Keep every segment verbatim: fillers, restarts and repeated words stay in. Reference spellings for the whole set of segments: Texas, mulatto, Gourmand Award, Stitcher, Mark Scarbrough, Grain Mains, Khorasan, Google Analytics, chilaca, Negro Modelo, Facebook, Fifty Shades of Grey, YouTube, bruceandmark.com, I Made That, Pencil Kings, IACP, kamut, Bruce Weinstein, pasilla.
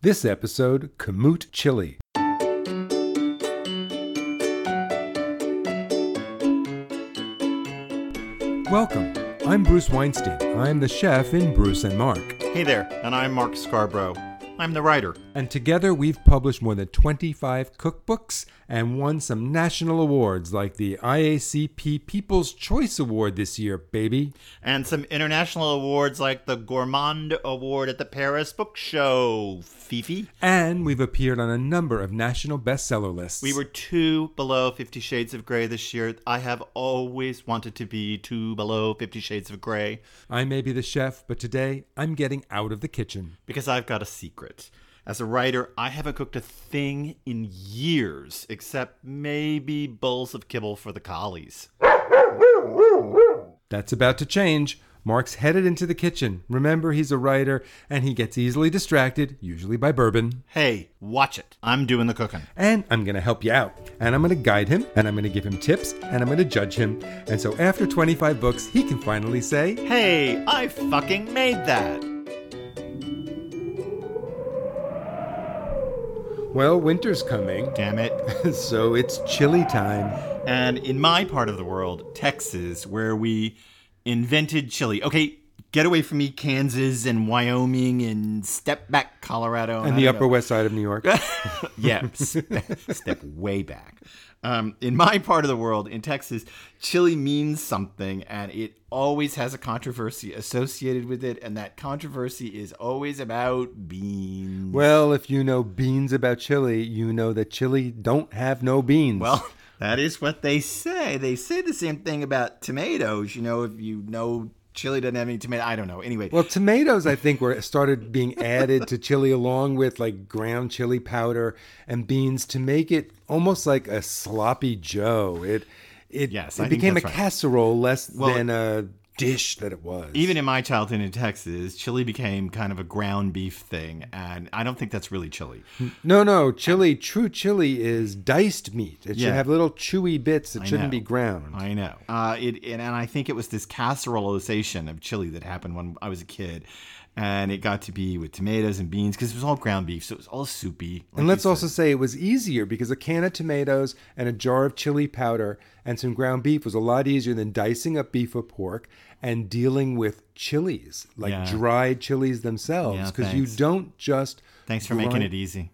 This episode, Kamut Chili. Welcome. I'm Bruce Weinstein. I'm the chef in Bruce and Mark. Hey there, and I'm Mark Scarbrough. I'm the writer. And together we've published more than twenty-five cookbooks and won some national awards like the I A C P People's Choice Award this year, baby. And some international awards like the Gourmand Award at the Paris Book Show, Fifi. And we've appeared on a number of national bestseller lists. We were two below Fifty Shades of Grey this year. I have always wanted to be two below Fifty Shades of Grey. I may be the chef, but today I'm getting out of the kitchen. Because I've got a secret. As a writer, I haven't cooked a thing in years, except maybe bowls of kibble for the collies. That's about to change. Mark's headed into the kitchen. Remember, he's a writer, and he gets easily distracted, usually by bourbon. Hey, watch it. I'm doing the cooking. And I'm going to help you out. And I'm going to guide him, and I'm going to give him tips, and I'm going to judge him. And so after twenty-five books, he can finally say, hey, I fucking made that. Well, winter's coming. Damn it. So it's chili time. And in my part of the world, Texas, where we invented chili. Okay, get away from me, Kansas and Wyoming and step back, Colorado. And, and the Upper know. West Side of New York. Yeah, step, step way back. Um, in my part of the world, in Texas, chili means something, and it always has a controversy associated with it, and that controversy is always about beans. Well, if you know beans about chili, you know that chili don't have no beans. Well, that is what they say. They say the same thing about tomatoes. You know, if you know chili doesn't have any tomato. I don't know. Anyway. Well, tomatoes, I think, were started being added to chili along with like ground chili powder and beans to make it almost like a sloppy Joe. It It, yes, it became a right. casserole less well, than a dish that it was. Even in my childhood in Texas, chili became kind of a ground beef thing, and I don't think that's really chili. No, no. Chili, and, true chili is diced meat. It yeah. should have little chewy bits. It I shouldn't know. be ground. I know. Uh, it and, and I think it was this casseroleization of chili that happened when I was a kid. And it got to be with tomatoes and beans because it was all ground beef, so it was all soupy. Like and let's also say it was easier because a can of tomatoes and a jar of chili powder and some ground beef was a lot easier than dicing up beef or pork and dealing with chilies, like yeah. dried chilies themselves, because yeah, you don't just... Thanks for grind. Making it easy.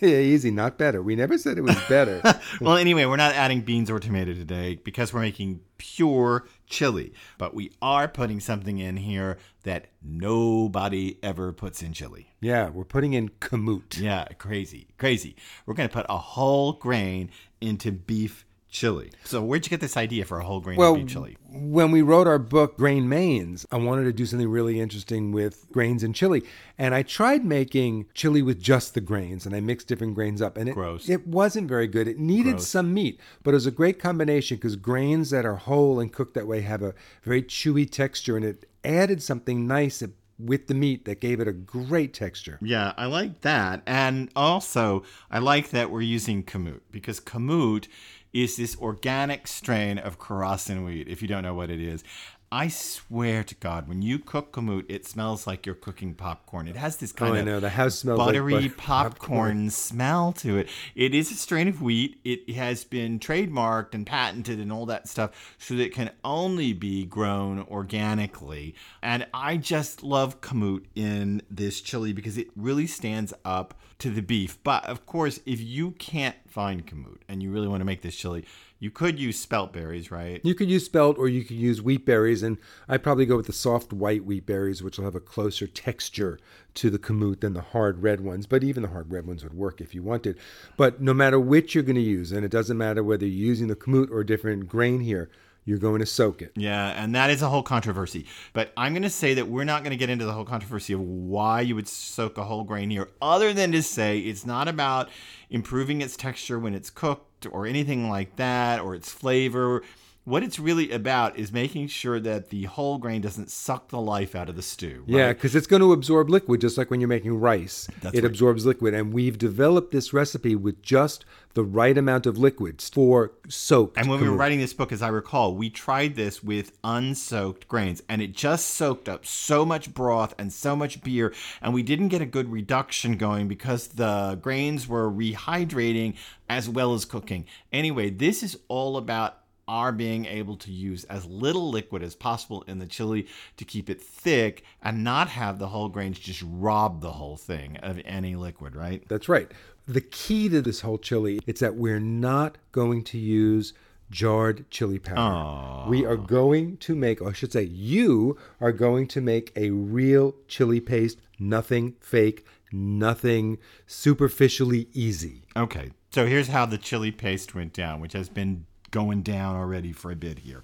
Yeah, easy, not better. We never said it was better. Well, anyway, we're not adding beans or tomato today because we're making pure chili. But we are putting something in here that nobody ever puts in chili. Yeah, we're putting in kamut. Yeah, crazy, crazy. We're going to put a whole grain into beef chili. So where'd you get this idea for a whole grain well, of beef chili? When we wrote our book, Grain Mains, I wanted to do something really interesting with grains and chili. And I tried making chili with just the grains, and I mixed different grains up. And it, Gross. it wasn't very good. It needed Gross. some meat, but it was a great combination because grains that are whole and cooked that way have a very chewy texture, and it added something nice with the meat that gave it a great texture. Yeah, I like that. And also, I like that we're using kamut because kamut is this organic strain of Khorasan wheat, if you don't know what it is. I swear to God, when you cook kamut, it smells like you're cooking popcorn. It has this kind oh, I know. of the house smells buttery like, but popcorn, popcorn smell to it. It is a strain of wheat. It has been trademarked and patented and all that stuff so that it can only be grown organically. And I just love kamut in this chili because it really stands up to the beef. But, of course, if you can't find kamut and you really want to make this chili, you could use spelt berries, right? You could use spelt or you could use wheat berries. And I'd probably go with the soft white wheat berries, which will have a closer texture to the kamut than the hard red ones. But even the hard red ones would work if you wanted. But no matter which you're going to use, and it doesn't matter whether you're using the kamut or a different grain here, you're going to soak it. Yeah, and that is a whole controversy. But I'm going to say that we're not going to get into the whole controversy of why you would soak a whole grain here, other than to say it's not about improving its texture when it's cooked or anything like that, or its flavor. what it's really about is making sure that the whole grain doesn't suck the life out of the stew. Right? Yeah, because it's going to absorb liquid, just like when you're making rice. That's it right. absorbs liquid. And we've developed this recipe with just the right amount of liquids for soaked. And when kamut. we were writing this book, as I recall, we tried this with unsoaked grains. And it just soaked up so much broth and so much beer. And we didn't get a good reduction going because the grains were rehydrating as well as cooking. Anyway, this is all about are being able to use as little liquid as possible in the chili to keep it thick and not have the whole grains just rob the whole thing of any liquid, right? That's right. The key to this whole chili is that we're not going to use jarred chili powder. Aww. We are going to make, or I should say you are going to make a real chili paste, nothing fake, nothing superficially easy. Okay, so here's how the chili paste went down, which has been going down already for a bit here.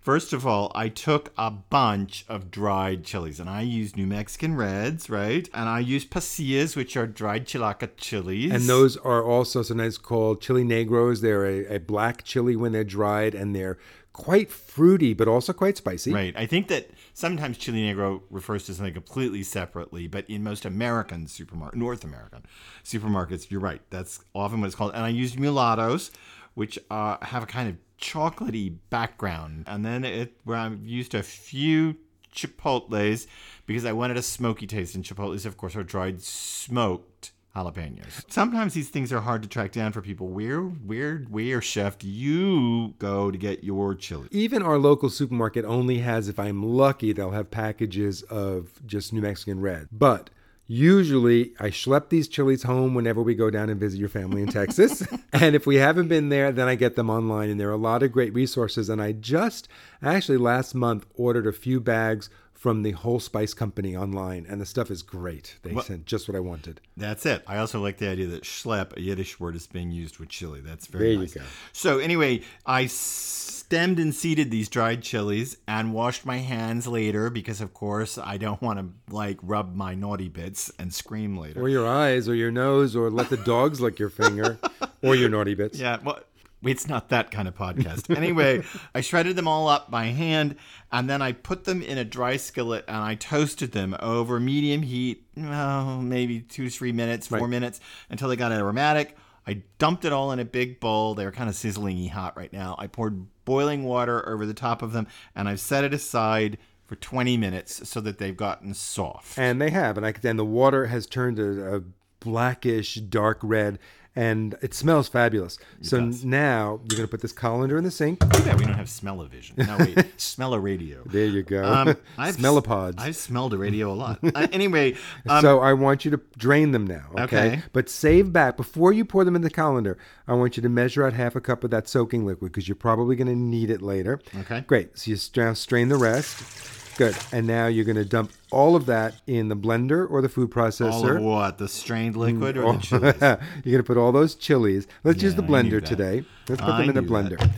First of all, I took a bunch of dried chilies, and I used New Mexican reds, right? And I used pasillas, which are dried chilaca chilies. And those are also sometimes called chili negros. They're a, a black chili when they're dried, and they're quite fruity, but also quite spicy. Right. I think that sometimes chili negro refers to something completely separately, but in most American supermarkets, North American supermarkets, you're right. That's often what it's called. And I used mulattos, which uh, have a kind of chocolatey background. And then it, where I've used a few chipotles because I wanted a smoky taste. And chipotles, of course, are dried smoked jalapenos. Sometimes these things are hard to track down for people. Where, where, where, chef, do you go to get your chili? Even our local supermarket only has, if I'm lucky, they'll have packages of just New Mexican red. But usually, I schlep these chilies home whenever we go down and visit your family in Texas. And if we haven't been there, then I get them online. And there are a lot of great resources. And I just actually last month ordered a few bags from the Whole Spice Company online. And the stuff is great. They well, sent just what I wanted. That's it. I also like the idea that schlep, a Yiddish word, is being used with chili. That's very there nice. There you go. So anyway, I stemmed and seeded these dried chilies and washed my hands later because, of course, I don't want to, like, rub my naughty bits and scream later. Or your eyes or your nose or let the dogs lick your finger or your naughty bits. Yeah, well, it's not that kind of podcast. Anyway, I shredded them all up by hand, and then I put them in a dry skillet, and I toasted them over medium heat, oh, maybe two, three minutes, four right. minutes, until they got aromatic. I dumped it all in a big bowl. They were kind of sizzlingy hot right now. I poured boiling water over the top of them, and I've set it aside for twenty minutes so that they've gotten soft. And they have. And I, then the water has turned a, a blackish, dark red, and it smells fabulous. It so does. Now you're going to put this colander in the sink. Too bad we don't have smell-o-vision. No, wait. Smell-o-radio. There you go. Um, Smell-o-pods. I've smelled a radio a lot. Uh, anyway. Um, so I want you to drain them now. Okay? okay. But save back. Before you pour them in the colander, I want you to measure out half a cup of that soaking liquid because you're probably going to need it later. Okay. Great. So you now strain the rest. Good. And now you're going to dump all of that in the blender or the food processor. All of what? The strained liquid or the chilies? You're going to put all those chilies. Let's yeah, use the blender today. Let's put I them in the blender. That.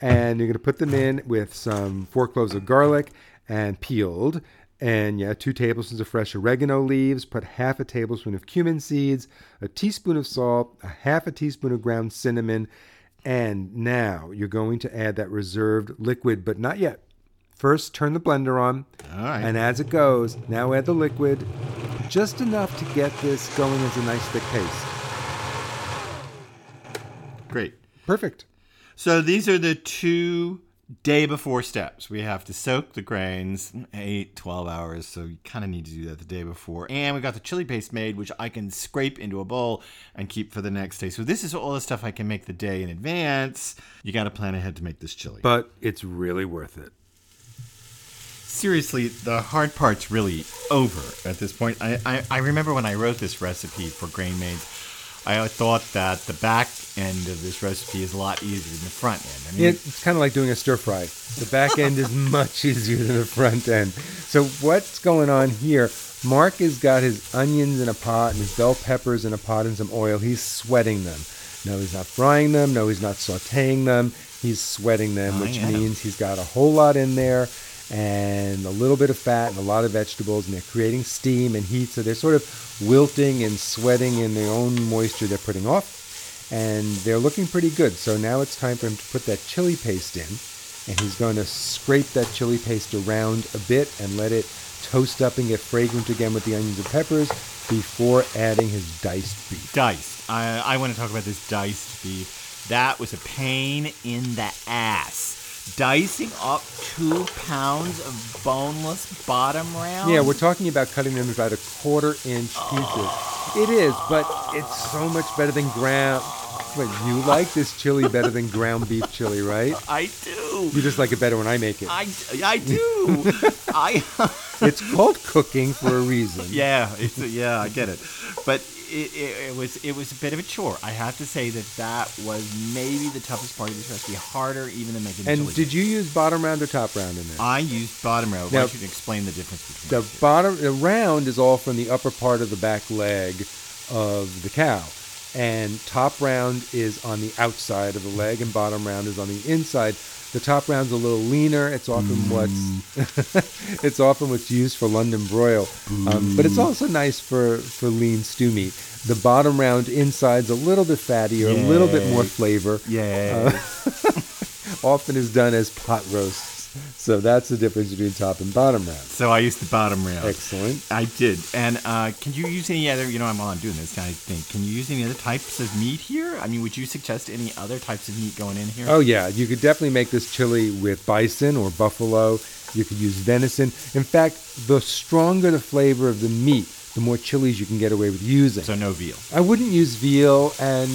And you're going to put them in with some four cloves of garlic and peeled. And yeah, two tablespoons of fresh oregano leaves. Put half a tablespoon of cumin seeds, a teaspoon of salt, a half a teaspoon of ground cinnamon. And now you're going to add that reserved liquid, but not yet. First, turn the blender on, all right. And as it goes, now add the liquid, just enough to get this going as a nice thick paste. Great. Perfect. So these are the two day before steps. We have to soak the grains, eight, twelve hours, so you kind of need to do that the day before. And we got the chili paste made, which I can scrape into a bowl and keep for the next day. So this is all the stuff I can make the day in advance. You got to plan ahead to make this chili. But it's really worth it. Seriously, the hard part's really over at this point. I, I, I remember when I wrote this recipe for Grain Mains, I thought that the back end of this recipe is a lot easier than the front end. I mean, it's kind of like doing a stir fry. The back end is much easier than the front end. So what's going on here? Mark has got his onions in a pot and his bell peppers in a pot and some oil. He's sweating them. No, he's not frying them. No, he's not sauteing them. He's sweating them, oh, which yeah. means he's got a whole lot in there. And a little bit of fat and a lot of vegetables, and they're creating steam and heat, so they're sort of wilting and sweating in their own moisture they're putting off, and they're looking pretty good. So now it's time for him to put that chili paste in, and he's going to scrape that chili paste around a bit and let it toast up and get fragrant again with the onions and peppers before adding his diced beef. Diced. I, I want to talk about this diced beef. That was a pain in the ass. Dicing up two pounds of boneless bottom rounds? Yeah, we're talking about cutting them about a quarter inch oh. pieces. It is, but it's so much better than ground. Wait, you like this chili better than ground beef chili, right? I do. You just like it better when I make it. I, I do. I. It's called cooking for a reason. Yeah, it's a, yeah, I get it. But it, it, it was it was a bit of a chore. I have to say that that was maybe the toughest part of this recipe, harder even than making and chili. And did you use bottom round or top round in there? I used bottom round. Now, why don't you explain the difference between the, the two? Bottom, the round is all from the upper part of the back leg of the cow. And top round is on the outside of the leg, and bottom round is on the inside. The top round's a little leaner. It's often mm. what's it's often what's used for London broil, mm. um, but it's also nice for, for lean stew meat. The bottom round inside's a little bit fattier, Yay. a little bit more flavor. Yeah, uh, often is done as pot roast. So that's the difference between top and bottom round. So I used the bottom round. Excellent. I did. And uh, can you use any other, you know, while I'm doing this, I think, can you use any other types of meat here? I mean, would you suggest any other types of meat going in here? Oh, yeah. You could definitely make this chili with bison or buffalo. You could use venison. In fact, the stronger the flavor of the meat, the more chilies you can get away with using. So no veal. I wouldn't use veal, and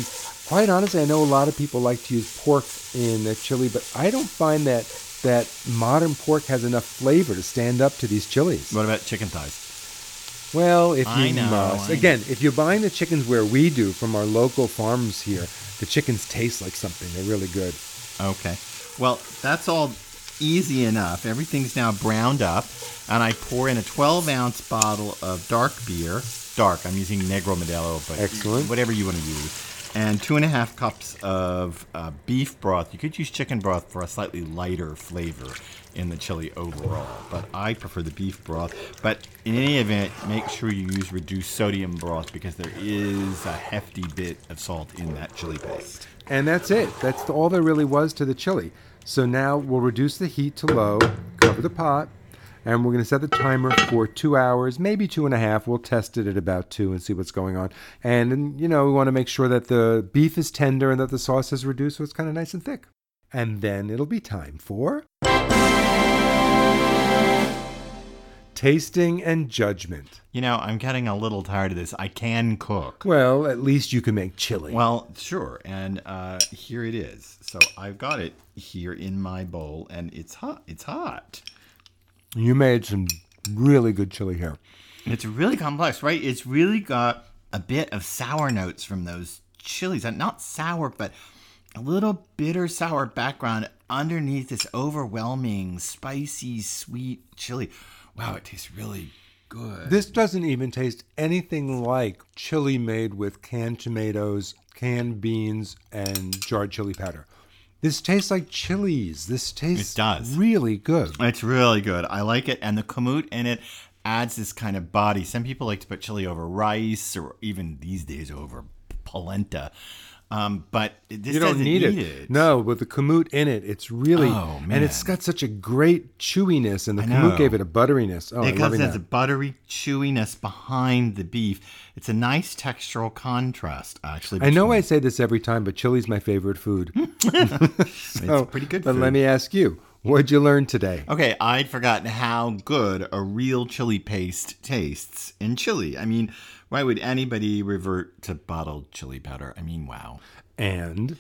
quite honestly, I know a lot of people like to use pork in their chili, but I don't find that that modern pork has enough flavor to stand up to these chilies. What about chicken thighs? Well, if you know, must. Again, if you're buying the chickens where we do from our local farms here, the chickens taste like something. They're really good. Okay. Well, that's all easy enough. Everything's now browned up, and I pour in a twelve-ounce bottle of dark beer. Dark. I'm using Negro Modelo, but Excellent. whatever you want to use. And two and a half cups of uh, beef broth. You could use chicken broth for a slightly lighter flavor in the chili overall, but I prefer the beef broth. But in any event, make sure you use reduced sodium broth because there is a hefty bit of salt in that chili paste. And that's it. That's all there really was to the chili. So now we'll reduce the heat to low, cover the pot, and we're going to set the timer for two hours, maybe two and a half. We'll test it at about two and see what's going on. And, you know, we want to make sure that the beef is tender and that the sauce is reduced so it's kind of nice and thick. And then it'll be time for tasting and judgment. You know, I'm getting a little tired of this. I can cook. Well, at least you can make chili. Well, sure. And uh, here it is. So I've got it here in my bowl, and it's hot. It's hot. You made some really good chili here. It's really complex, right? It's really got a bit of sour notes from those chilies. Not sour, but a little bitter sour background underneath this overwhelming, spicy, sweet chili. Wow, it tastes really good. This doesn't even taste anything like chili made with canned tomatoes, canned beans, and jarred chili powder. This tastes like chilies. This tastes it does. really good. It's really good. I like it. And the kamut in it adds this kind of body. Some people like to put chili over rice or even these days over polenta. Um, but this you don't doesn't need, need it. it. No, with the kamut in it, it's really, oh, and it's got such a great chewiness, and the kamut gave it a butteriness. Oh, it I love it. There's a buttery chewiness behind the beef. It's a nice textural contrast, actually. Between... I know I say this every time, but chili's my favorite food. so, it's pretty good But food. Let me ask you, what'd you learn today? Okay, I'd forgotten how good a real chili paste tastes in chili. I mean... Why would anybody revert to bottled chili powder? I mean, wow. And?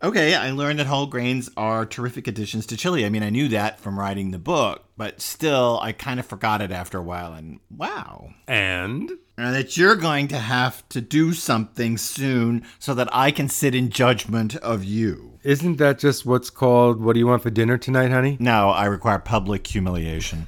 Okay, I learned that whole grains are terrific additions to chili. I mean, I knew that from writing the book, but still, I kind of forgot it after a while, and wow. And? And that you're going to have to do something soon so that I can sit in judgment of you. Isn't that just what's called, what do you want for dinner tonight, honey? No, I require public humiliation.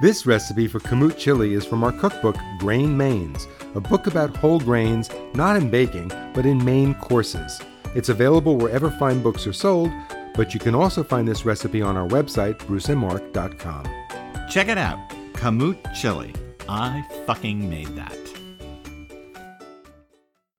This recipe for kamut chili is from our cookbook, Grain Mains, a book about whole grains, not in baking, but in main courses. It's available wherever fine books are sold, but you can also find this recipe on our website, bruce and mark dot com. Check it out. Kamut chili. I fucking made that.